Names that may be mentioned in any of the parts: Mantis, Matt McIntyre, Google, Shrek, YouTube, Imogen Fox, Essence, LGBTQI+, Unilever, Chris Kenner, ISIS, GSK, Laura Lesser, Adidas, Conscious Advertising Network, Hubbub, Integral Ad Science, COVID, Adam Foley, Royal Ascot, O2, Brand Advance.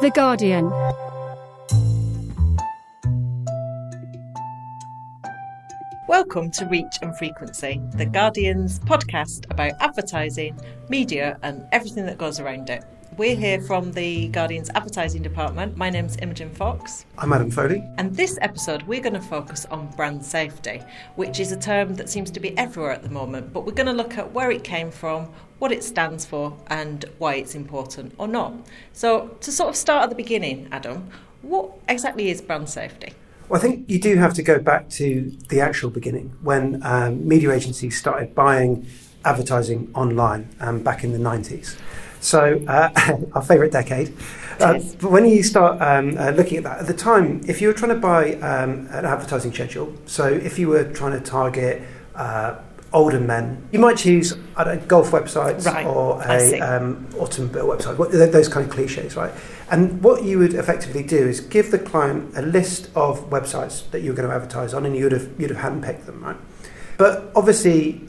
The Guardian. Welcome to Reach and Frequency, The Guardian's podcast about advertising, media and everything that goes around it. We're here from the Guardian's advertising department. My name's Imogen Fox. I'm Adam Foley. And this episode, we're going to focus on brand safety, which is a term that seems to be everywhere at the moment, but we're going to look at where it came from, what it stands for, and why it's important or not. So to sort of start at the beginning, Adam, what exactly is brand safety? Well, I think you do have to go back to the actual beginning, when media agencies started buying advertising online back in the 90s. So our favourite decade. But when you start looking at that, at the time, if you were trying to buy an advertising schedule, so if you were trying to target older men, you might choose golf websites or a automobile website, those kind of cliches, right? And what you would effectively do is give the client a list of websites that you're going to advertise on, and you'd have handpicked them, right? But obviously,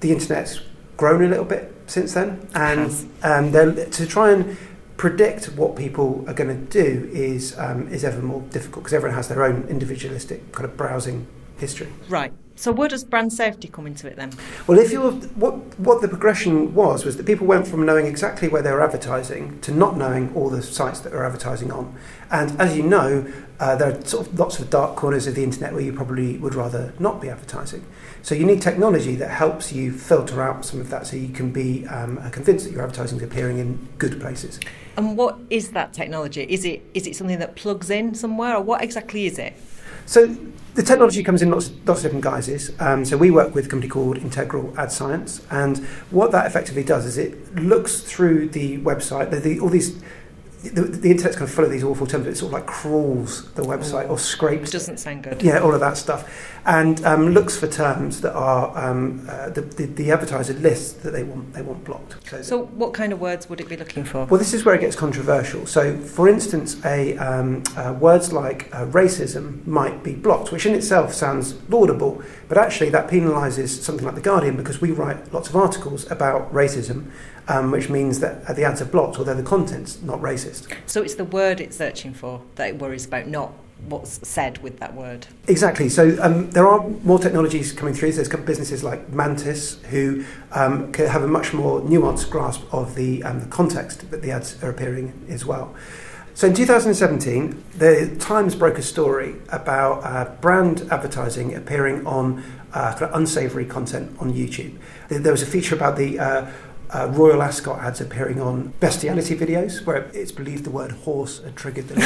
the internet's grown a little bit since then, and to try and predict what people are going to do is ever more difficult because everyone has their own individualistic kind of browsing history. Right. So where does brand safety come into it then? Well, if you're what the progression was that people went from knowing exactly where they were advertising to not knowing all the sites that they're advertising on, and as you know, there are sort of lots of dark corners of the internet where you probably would rather not be advertising. So you need technology that helps you filter out some of that so you can be convinced that your advertising is appearing in good places. And what is that technology? Is it something that plugs in somewhere, or what exactly is it? So the technology comes in lots of different guises. So we work with a company called Integral Ad Science, and what that effectively does is it looks through the website, the internet's kind of full of these awful terms, but it sort of like crawls the website or scrapes. Doesn't sound good. Yeah, all of that stuff. And looks for terms that are, the advertiser lists that they want blocked. So what kind of words would it be looking for? Well, this is where it gets controversial. So, for instance, words like racism might be blocked, which in itself sounds laudable, but actually that penalises something like The Guardian, because we write lots of articles about racism, which means that the ads are blocked, although the content's not racist. So it's the word it's searching for that it worries about, not what's said with that word. Exactly. So there are more technologies coming through. There's businesses like Mantis who can have a much more nuanced grasp of the context that the ads are appearing in as well. So in 2017, the Times broke a story about brand advertising appearing on kind of unsavoury content on YouTube. There was a feature about the Royal Ascot ads appearing on bestiality videos where it's believed the word horse had triggered the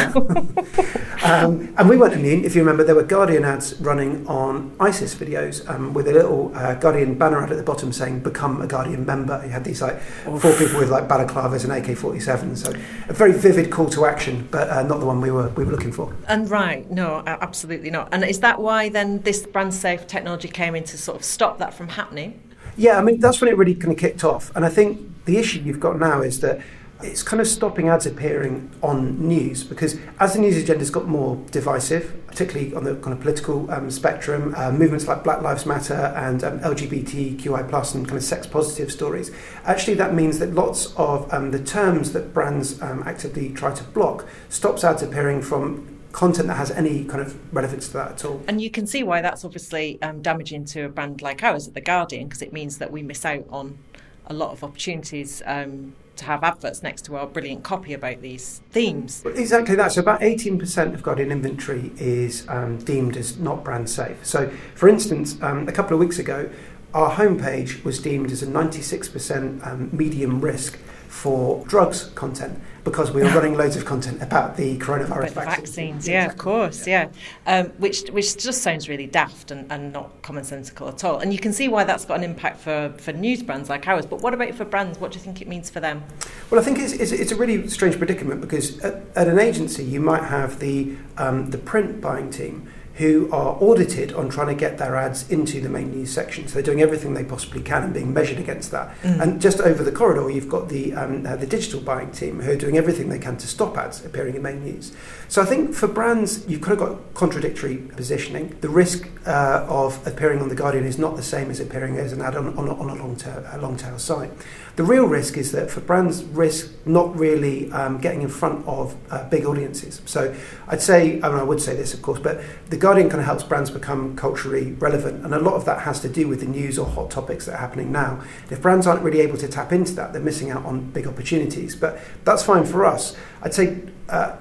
and we weren't immune. If you remember, there were Guardian ads running on ISIS videos with a little Guardian banner ad at the bottom saying become a Guardian member. You had these four people with balaclavas and AK-47s, so a very vivid call to action, but not the one we were looking for. And right, no, absolutely not. And is that why then this brand safe technology came in to sort of stop that from happening? Yeah, I mean, that's when it really kind of kicked off. And I think the issue you've got now is that it's kind of stopping ads appearing on news, because as the news agenda's got more divisive, particularly on the kind of political spectrum, movements like Black Lives Matter and LGBTQI+, and kind of sex-positive stories, actually that means that lots of the terms that brands actively try to block stops ads appearing from content that has any kind of relevance to that at all. And you can see why that's obviously damaging to a brand like ours at The Guardian, because it means that we miss out on a lot of opportunities to have adverts next to our brilliant copy about these themes. Exactly that. So about 18% of Guardian inventory is deemed as not brand safe. So, for instance, a couple of weeks ago, our homepage was deemed as a 96% medium risk for drugs content, because we were running loads of content about the coronavirus vaccines. Yeah, exactly. Of course, yeah. Which just sounds really daft and not commonsensical at all. And you can see why that's got an impact for news brands like ours. But what about for brands? What do you think it means for them? Well, I think it's a really strange predicament, because at an agency you might have the print buying team who are audited on trying to get their ads into the main news section. So they're doing everything they possibly can and being measured against that. Mm. And just over the corridor, you've got the digital buying team who are doing everything they can to stop ads appearing in main news. So I think for brands, you've kind of got contradictory positioning. The risk of appearing on The Guardian is not the same as appearing as an ad on a long tail site. The real risk is that for brands, risk not really getting in front of big audiences. So I'd say, I would say this, of course, but The Guardian kind of helps brands become culturally relevant, and a lot of that has to do with the news or hot topics that are happening now. If brands aren't really able to tap into that, they're missing out on big opportunities, but that's fine for us. I'd say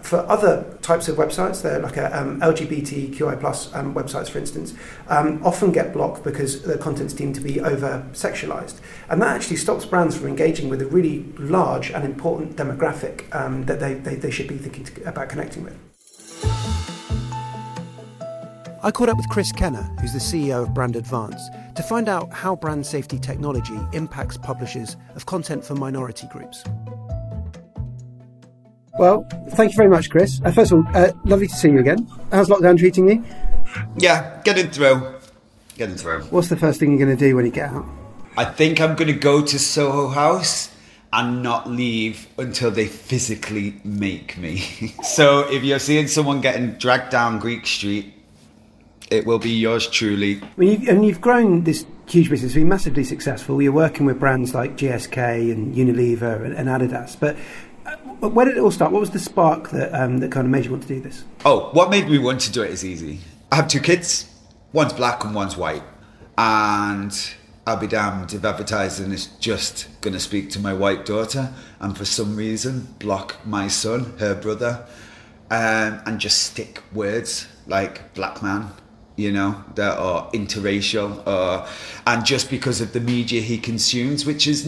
for other types of websites, they're like LGBTQI plus websites, for instance, often get blocked because the content's deemed to be over-sexualized. And that actually stops brands from engaging with a really large and important demographic that they should be thinking about connecting with. I caught up with Chris Kenner, who's the CEO of Brand Advance, to find out how brand safety technology impacts publishers of content for minority groups. Well, thank you very much, Chris. First of all, lovely to see you again. How's lockdown treating you? Yeah, getting through. What's the first thing you're going to do when you get out? I think I'm going to go to Soho House and not leave until they physically make me. So if you're seeing someone getting dragged down Greek Street, it will be yours truly. And you've grown this huge business, been massively successful. You're working with brands like GSK and Unilever and Adidas. But where did it all start? What was the spark that kind of made you want to do this? Oh, what made me want to do it is easy. I have two kids. One's black and one's white. And I'll be damned if advertising is just going to speak to my white daughter and for some reason block my son, her brother, and just stick words like black man, that are interracial, and just because of the media he consumes, which is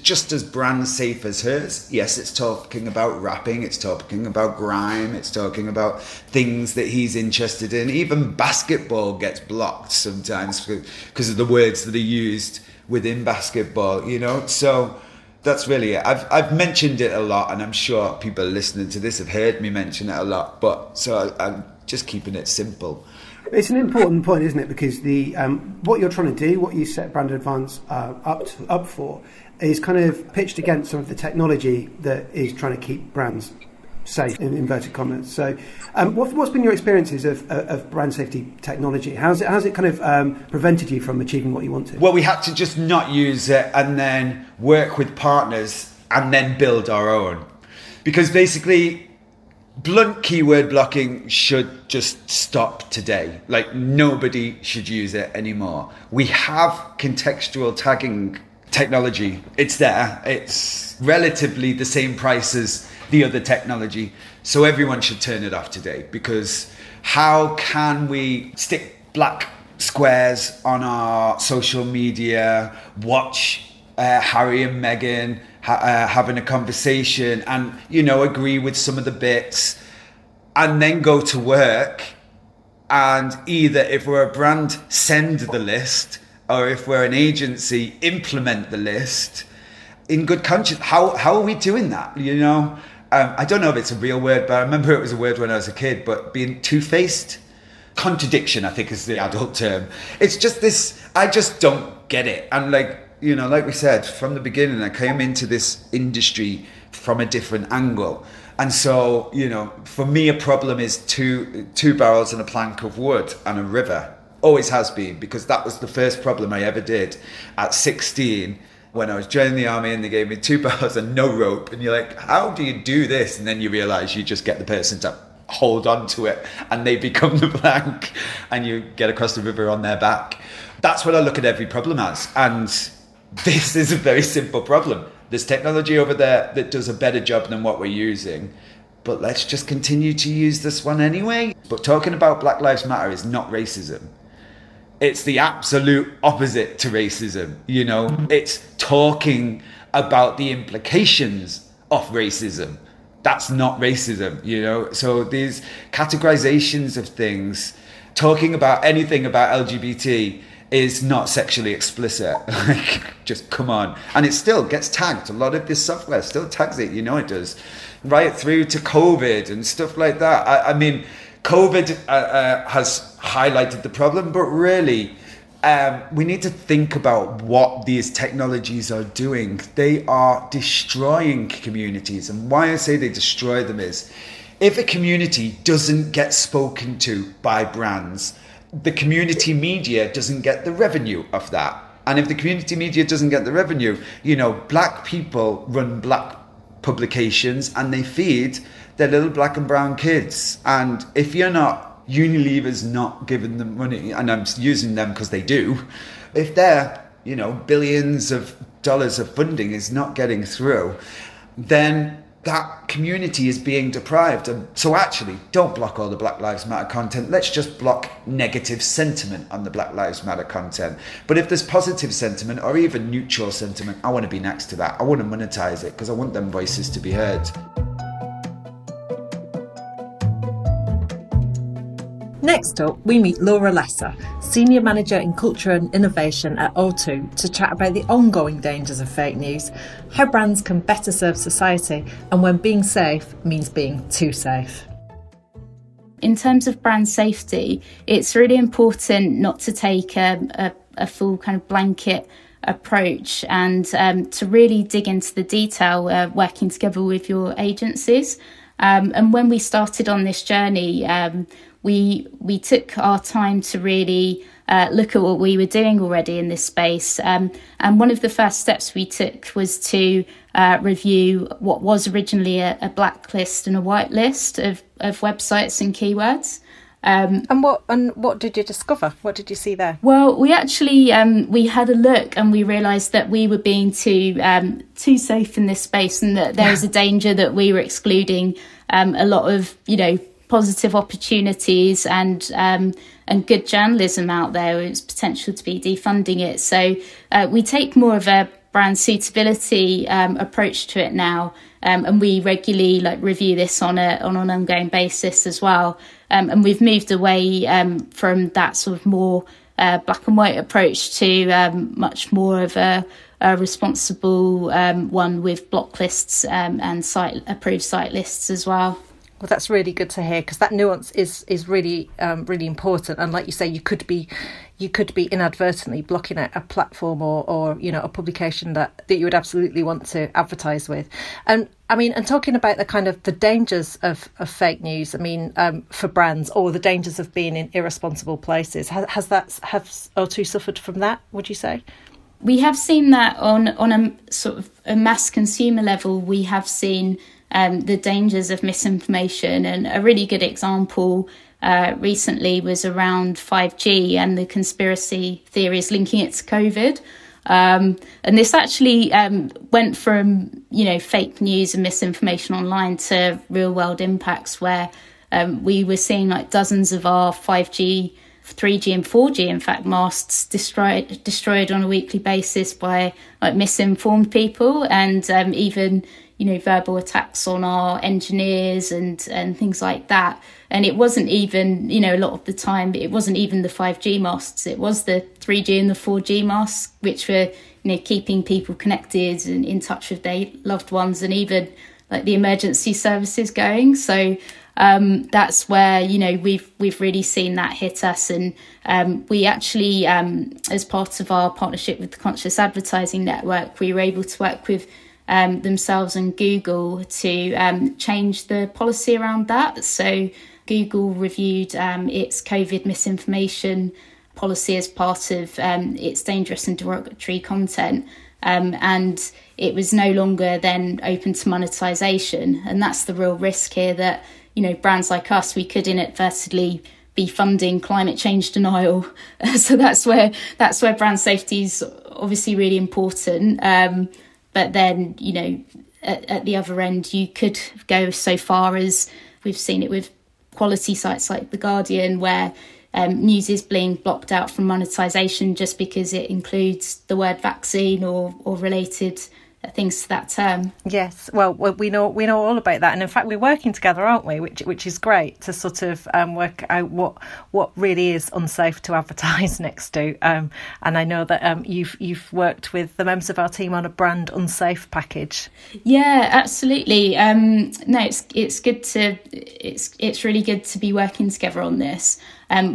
just as brand safe as hers. Yes, it's talking about rapping, it's talking about grime, it's talking about things that he's interested in. Even basketball gets blocked sometimes because of the words that are used within basketball, so that's really it. I've mentioned it a lot, and I'm sure people listening to this have heard me mention it a lot, I'm just keeping it simple. It's an important point, isn't it? Because the what you're trying to do, what you set Brand Advance up for, is kind of pitched against some of the technology that is trying to keep brands safe, in inverted commas. So what's been your experiences of brand safety technology? How's it kind of prevented you from achieving what you wanted? Well, we had to just not use it and then work with partners and then build our own. Because basically, blunt keyword blocking should just stop today. Like, nobody should use it anymore. We have contextual tagging technology. It's there. It's relatively the same price as the other technology. So everyone should turn it off today, because how can we stick black squares on our social media, watch Harry and Meghan having a conversation and, agree with some of the bits, and then go to work and either, if we're a brand, send the list, or if we're an agency, implement the list in good conscience? How are we doing that? I don't know if it's a real word, but I remember it was a word when I was a kid, but being two-faced. Contradiction, I think, is the adult term. It's just this, I just don't get it. And like we said, from the beginning, I came into this industry from a different angle. And so, for me, a problem is two barrels and a plank of wood and a river. Always has been, because that was the first problem I ever did at 16 when I was joining the army, and they gave me two barrels and no rope. And you're like, how do you do this? And then you realise you just get the person to hold on to it and they become the plank and you get across the river on their back. That's what I look at every problem as. And this is a very simple problem. There's technology over there that does a better job than what we're using, but let's just continue to use this one anyway. But talking about Black Lives Matter is not racism. It's the absolute opposite to racism, It's talking about the implications of racism. That's not racism, So these categorizations of things, talking about anything about LGBT is not sexually explicit. Just come on. And it still gets tagged. A lot of this software still tags it. It does. Right through to COVID and stuff like that. I mean, COVID has highlighted the problem, but really, we need to think about what these technologies are doing. They are destroying communities. And why I say they destroy them is, if a community doesn't get spoken to by brands, the community media doesn't get the revenue of that. And if the community media doesn't get the revenue, you know, black people run black publications and they feed their little black and brown kids. And if you're not, Unilever's not giving them money, and I'm using them because they do, if their, you know, billions of dollars of funding is not getting through, then that community is being deprived. And so actually, don't block all the Black Lives Matter content. Let's just block negative sentiment on the Black Lives Matter content. But if there's positive sentiment or even neutral sentiment, I want to be next to that. I want to monetize it because I want them voices to be heard. Next up, we meet Laura Lesser, Senior Manager in Culture and Innovation at O2, to chat about the ongoing dangers of fake news, how brands can better serve society, and when being safe means being too safe. In terms of brand safety, it's really important not to take a full kind of blanket approach and to really dig into the detail, working together with your agencies. And when we started on this journey, we took our time to really look at what we were doing already in this space. And one of the first steps we took was to review what was originally a blacklist and a whitelist of websites and keywords. And what did you discover? What did you see there? Well, we actually we had a look and we realised that we were being too safe in this space, and that there was a danger that we were excluding a lot of, you know, positive opportunities and good journalism out there. It's potential to be defunding it. So we take more of a brand suitability approach to it now, and we regularly review this on an ongoing basis as well. And we've moved away from that sort of more black and white approach to much more of a responsible one with block lists and approved site lists as well. Well, that's really good to hear, because that nuance is really, really important. And like you say, you could be inadvertently blocking a platform or you know, a publication that you would absolutely want to advertise with. And I mean, and talking about the kind of the dangers of fake news, I mean, for brands, or the dangers of being in irresponsible places, has O2 suffered from that, would you say? We have seen that on a sort of a mass consumer level. We have seen the dangers of misinformation, and a really good example recently was around 5G and the conspiracy theories linking it to COVID. And this actually went from, you know, fake news and misinformation online to real world impacts, where we were seeing dozens of our 5G, 3G and 4G, in fact, masts destroyed on a weekly basis by misinformed people, and even, you know, verbal attacks on our engineers and things like that. And it wasn't even, you know, a lot of the time, it wasn't even the 5G masts. It was the 3G and the 4G masts, which were, you know, keeping people connected and in touch with their loved ones, and even the emergency services going. So that's where, you know, we've really seen that hit us. And we actually, as part of our partnership with the Conscious Advertising Network, we were able to work with themselves and Google to change the policy around that. So Google reviewed its COVID misinformation policy as part of its dangerous and derogatory content, and it was no longer then open to monetization. And that's the real risk here, that, you know, brands like us, we could inadvertently be funding climate change denial. So that's where brand safety is obviously really important. But then, you know, at the other end, you could go so far as we've seen it with quality sites like The Guardian, where news is being blocked out from monetization just because it includes the word vaccine or related that thinks that term. Yes, well, we know all about that, and in fact we're working together, aren't we, which is great, to sort of work out what really is unsafe to advertise next to, and I know that you've worked with the members of our team on a brand unsafe package. Yeah, absolutely. No, it's good to it's really good to be working together on this.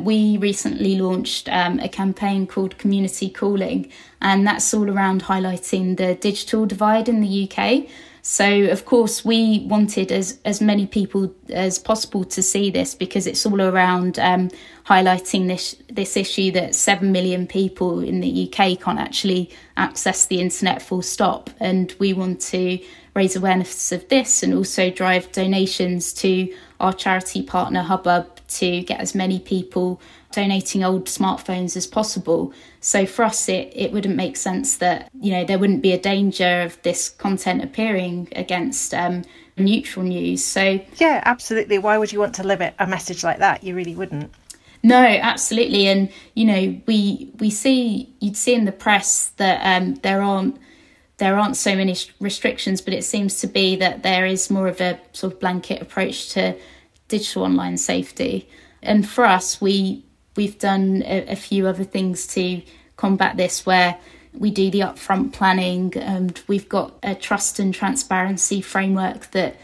We recently launched a campaign called Community Calling, and that's all around highlighting the digital divide in the UK. So, of course, we wanted as many people as possible to see this, because it's all around highlighting this issue that 7 million people in the UK can't actually access the internet full stop. And we want to raise awareness of this and also drive donations to our charity partner Hubbub to get as many people donating old smartphones as possible. So for us, it wouldn't make sense that, you know, there wouldn't be a danger of this content appearing against neutral news. So yeah, absolutely. Why would you want to limit a message like that? You really wouldn't. No, absolutely. And you know, we see, you'd see in the press that there aren't so many restrictions, but it seems to be that there is more of a sort of blanket approach to digital online safety. And for us, we've done a few other things to combat this, where we do the upfront planning, and we've got a trust and transparency framework that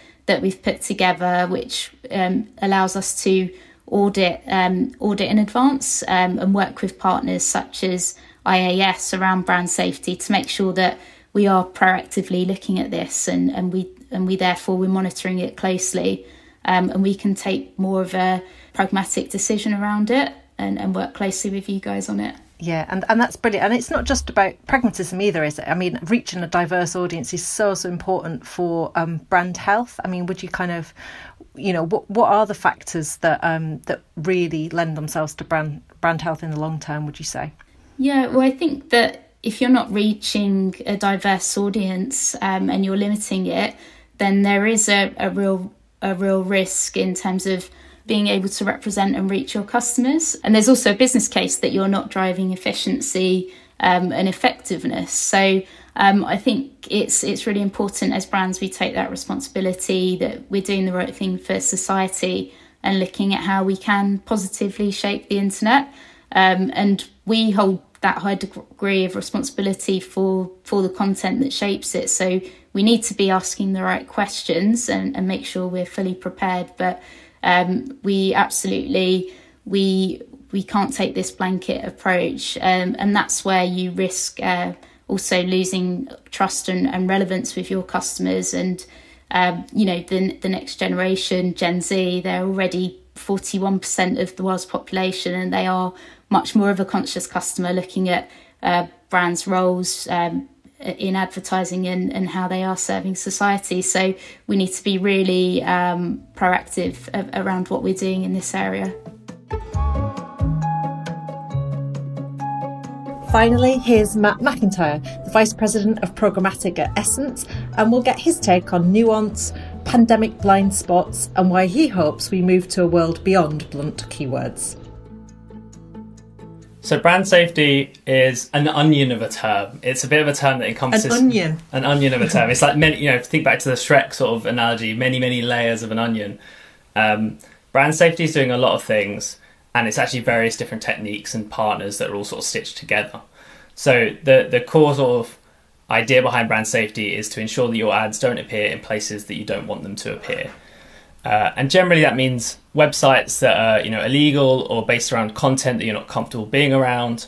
we've put together, which allows us to audit in advance and work with partners such as IAS around brand safety to make sure that we are proactively looking at this, and we therefore we're monitoring it closely. And we can take more of a pragmatic decision around it and work closely with you guys on it. Yeah, and that's brilliant. And it's not just about pragmatism either, is it? I mean, reaching a diverse audience is so important for brand health. I mean, would you kind of, you know, what are the factors that really lend themselves to brand health in the long term, would you say? Yeah, well, I think that if you're not reaching a diverse audience and you're limiting it, then there is a real risk in terms of being able to represent and reach your customers. And there's also a business case that you're not driving efficiency and effectiveness. So I think it's really important as brands we take that responsibility, that we're doing the right thing for society and looking at how we can positively shape the internet. And we hold that high degree of responsibility for the content that shapes it. So we need to be asking the right questions and make sure we're fully prepared. But we can't take this blanket approach. And that's where you risk also losing trust and relevance with your customers. And, you know, the next generation, Gen Z, they're already 41% of the world's population, and they are much more of a conscious customer, looking at brands' roles in advertising and how they are serving society. So we need to be really proactive around what we're doing in this area. Finally, here's Matt McIntyre, the Vice President of Programmatic at Essence, and we'll get his take on nuance, pandemic blind spots, and why he hopes we move to a world beyond blunt keywords. So brand safety is an onion of a term. It's a bit of a term that encompasses... An onion of a term. It's like many, you know, if you think back to the Shrek sort of analogy, many, many layers of an onion. Brand safety is doing a lot of things, and it's actually various different techniques and partners that are all sort of stitched together. So the core sort of idea behind brand safety is to ensure that your ads don't appear in places that you don't want them to appear. And generally that means websites that are, you know, illegal or based around content that you're not comfortable being around,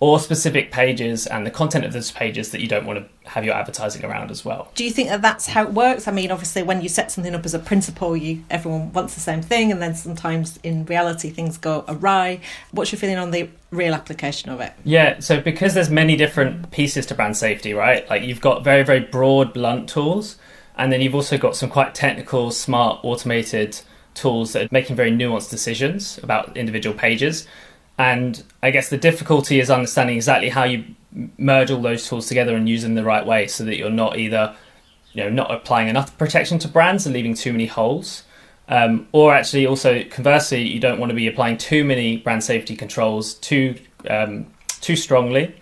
or specific pages and the content of those pages that you don't want to have your advertising around as well. Do you think that that's how it works? I mean, obviously when you set something up as a principle, everyone wants the same thing, and then sometimes in reality things go awry. What's your feeling on the real application of it? Yeah, so because there's many different pieces to brand safety, right? Like you've got very, very broad, blunt tools, and then you've also got some quite technical, smart, automated tools that are making very nuanced decisions about individual pages. And I guess the difficulty is understanding exactly how you merge all those tools together and use them the right way, so that you're not either, you know, not applying enough protection to brands and leaving too many holes, or actually also conversely, you don't want to be applying too many brand safety controls too strongly,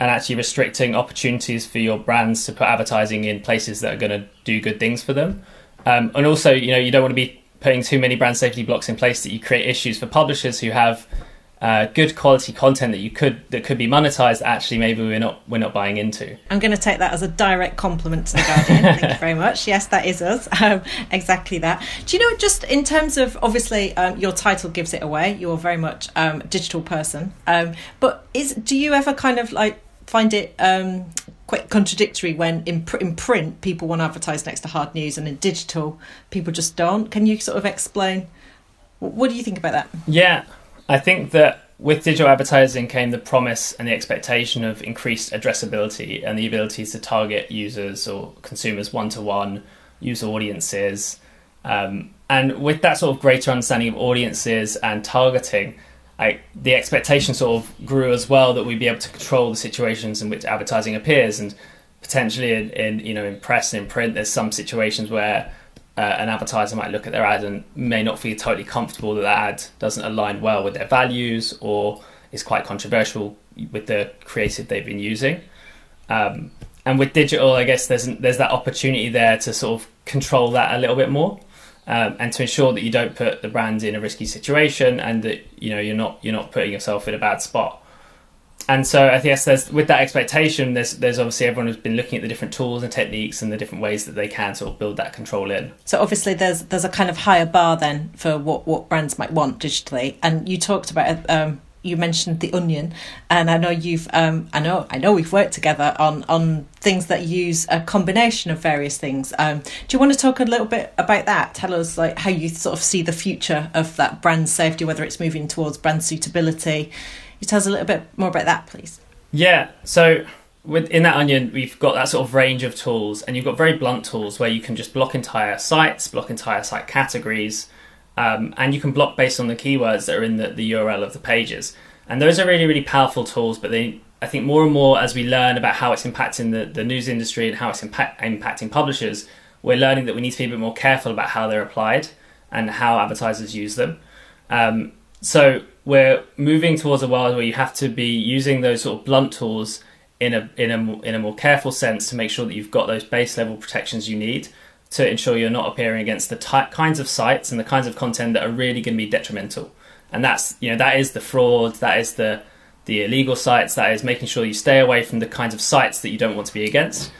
and actually restricting opportunities for your brands to put advertising in places that are going to do good things for them. And also, you know, you don't want to be putting too many brand safety blocks in place that you create issues for publishers who have good quality content that you could be monetized. Actually, maybe we're not buying into. I'm going to take that as a direct compliment to The Guardian. Thank you very much. Yes, that is us. Exactly that. Do you know, just in terms of, obviously, your title gives it away. You're very much a digital person. But do you ever kind of like find it quite contradictory when in print people want to advertise next to hard news and in digital people just don't? Can you sort of explain? What do you think about that? Yeah. I think that with digital advertising came the promise and the expectation of increased addressability and the ability to target users or consumers one-to-one, use audiences. And with that sort of greater understanding of audiences and targeting, the expectation sort of grew as well that we'd be able to control the situations in which advertising appears. And potentially in press and in print, there's some situations where an advertiser might look at their ad and may not feel totally comfortable that that ad doesn't align well with their values or is quite controversial with the creative they've been using. And with digital, I guess there's that opportunity there to sort of control that a little bit more, and to ensure that you don't put the brand in a risky situation and that, you know, you're not putting yourself in a bad spot. And so I guess with that expectation, there's obviously everyone who's been looking at the different tools and techniques and the different ways that they can sort of build that control in. So obviously there's a kind of higher bar then for what brands might want digitally. And you talked about, you mentioned The Onion, and I know you've, I know we've worked together on things that use a combination of various things. Do you want to talk a little bit about that? Tell us like how you sort of see the future of that brand safety, whether it's moving towards brand suitability. Tell us a little bit more about that, please. Yeah, so within that Onion, we've got that sort of range of tools, and you've got very blunt tools where you can just block entire sites, block entire site categories, and you can block based on the keywords that are in the URL of the pages. And those are really, really powerful tools, but I think more and more as we learn about how it's impacting the news industry and how it's impacting publishers, we're learning that we need to be a bit more careful about how they're applied and how advertisers use them. So we're moving towards a world where you have to be using those sort of blunt tools in a more careful sense to make sure that you've got those base level protections you need to ensure you're not appearing against the kinds of sites and the kinds of content that are really going to be detrimental. And that's, you know, that is the fraud, that is the illegal sites, that is making sure you stay away from the kinds of sites that you don't want to be against.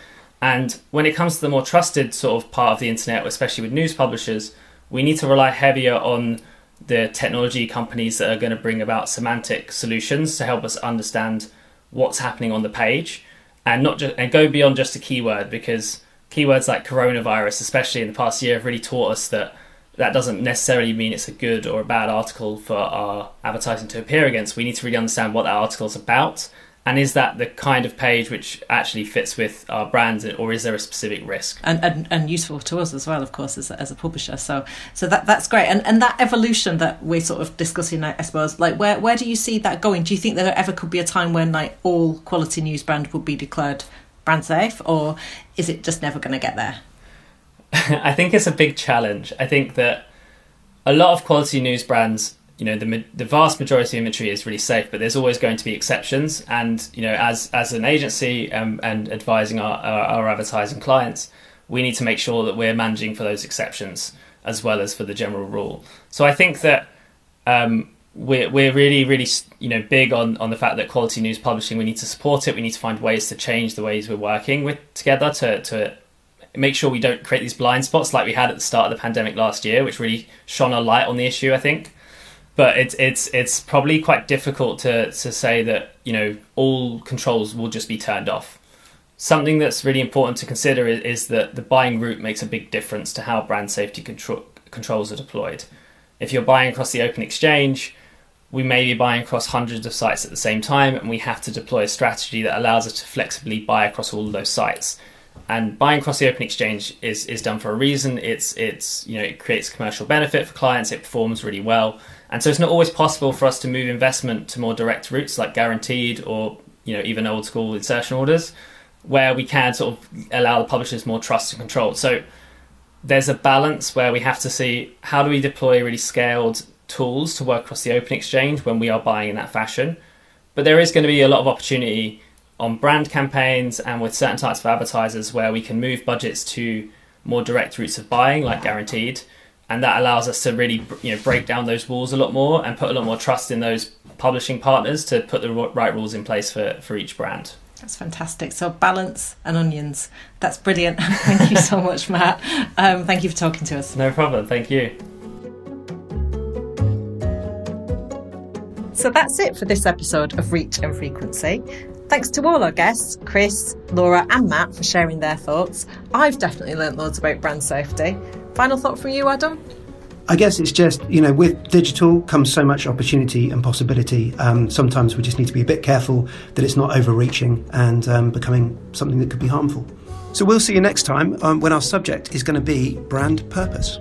And when it comes to the more trusted sort of part of the internet, especially with news publishers, we need to rely heavier on the technology companies that are going to bring about semantic solutions to help us understand what's happening on the page and go beyond just a keyword, because keywords like coronavirus, especially in the past year, have really taught us that doesn't necessarily mean it's a good or a bad article for our advertising to appear against. We need to really understand what that article's about, and is that the kind of page which actually fits with our brand, or is there a specific risk? And useful to us as well, of course, as a publisher. So that's great. And that evolution that we're sort of discussing, I suppose, like where do you see that going? Do you think there ever could be a time when like all quality news brand would be declared brand safe, or is it just never going to get there? I think it's a big challenge. I think that a lot of quality news brands, you know, the vast majority of imagery is really safe, but there's always going to be exceptions. And, you know, as an agency and advising our advertising clients, we need to make sure that we're managing for those exceptions as well as for the general rule. So I think that we're really, really, you know, big on the fact that quality news publishing, we need to support it. We need to find ways to change the ways we're working with together to make sure we don't create these blind spots like we had at the start of the pandemic last year, which really shone a light on the issue, I think. But it's probably quite difficult to say that, you know, all controls will just be turned off. Something that's really important to consider is that the buying route makes a big difference to how brand safety controls are deployed. If you're buying across the open exchange, we may be buying across hundreds of sites at the same time, and we have to deploy a strategy that allows us to flexibly buy across all of those sites. And buying across the open exchange is done for a reason. It's you know, it creates commercial benefit for clients. It performs really well, and so it's not always possible for us to move investment to more direct routes like guaranteed or, you know, even old school insertion orders, where we can sort of allow the publishers more trust and control. So there's a balance where we have to see how do we deploy really scaled tools to work across the open exchange when we are buying in that fashion, but there is going to be a lot of opportunity on brand campaigns and with certain types of advertisers where we can move budgets to more direct routes of buying, like Guaranteed, and that allows us to really, you know, break down those walls a lot more and put a lot more trust in those publishing partners to put the right rules in place for each brand. That's fantastic. So balance and onions. That's brilliant. Thank you so much, Matt. Thank you for talking to us. No problem. Thank you. So that's it for this episode of Reach and Frequency. Thanks to all our guests, Chris, Laura and Matt, for sharing their thoughts. I've definitely learnt loads about brand safety. Final thought from you, Adam? I guess it's just, you know, with digital comes so much opportunity and possibility. Sometimes we just need to be a bit careful that it's not overreaching and becoming something that could be harmful. So we'll see you next time when our subject is going to be brand purpose.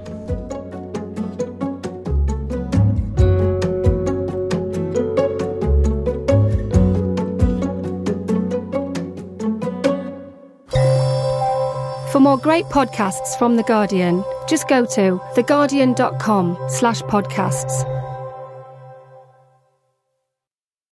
For more great podcasts from The Guardian, just go to theguardian.com/podcasts.